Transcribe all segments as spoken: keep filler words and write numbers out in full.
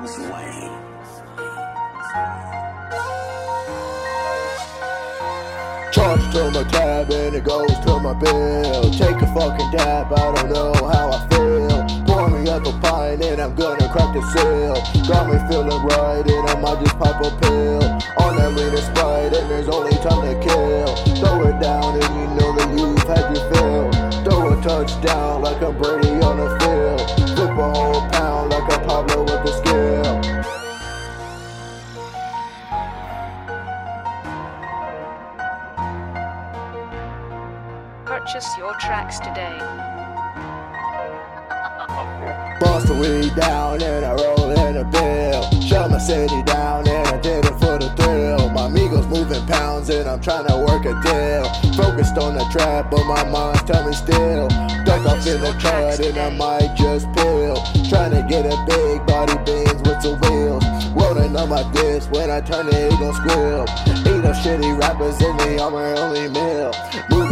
James Wayne. Charge to my tab and it goes to my bill. Take a fucking dab, I don't know how I feel. Pour me up a pint and I'm gonna crack the seal. Got me feeling right and I might just pop a pill. On that read a Sprite and there's only time to kill. Throw it down and you know that you've had your fill. Throw a touchdown like I'm Brady on the field. Flip a whole pound like a Pablo with the skill. Purchase your tracks today. Bust the weed down and I roll in a bill. Shut my city down and I did it for the thrill. My amigos moving pounds and I'm trying to work a deal. Focused on the trap but my mind's tell me still. Duck off in the cut and I might just peel. Trying to get a big body beans with the wheels. Rolling on my disc when I turn it, it gon' squeal. Eat up shitty rappers and they are my only meal.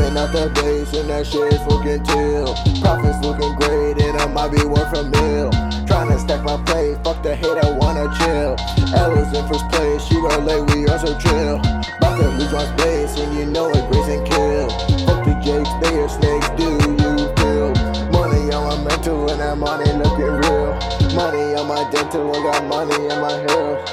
Out the base and that shit's looking chill. Profits looking great and I might be worth a meal. Trying to stack my plate, fuck the hate, I wanna chill. Ella's in first place, she run late, we are so chill. About to lose my space and you know it, grace and kill. Fuck the jakes, they are snakes, do you feel? Money on my mental and that money looking real. Money on my dental and got money in my hair.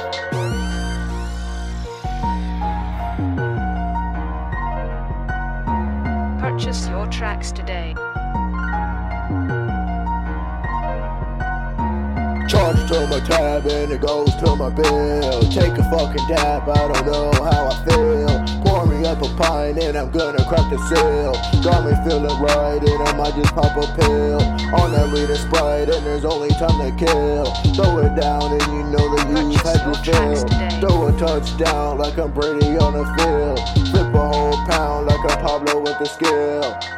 Purchase your tracks today. Charge to my tab and it goes to my bill. Take a fucking dab, I don't know how I feel. Pour me up a pint and I'm gonna crack the seal. Got me feeling right and I might just pop a pill. On that read a Sprite and there's only time to kill. Throw it down and you know that you've had your fill. Throw a touchdown like I'm Brady on the field. Flip a whole pound like a Pablo with the skill.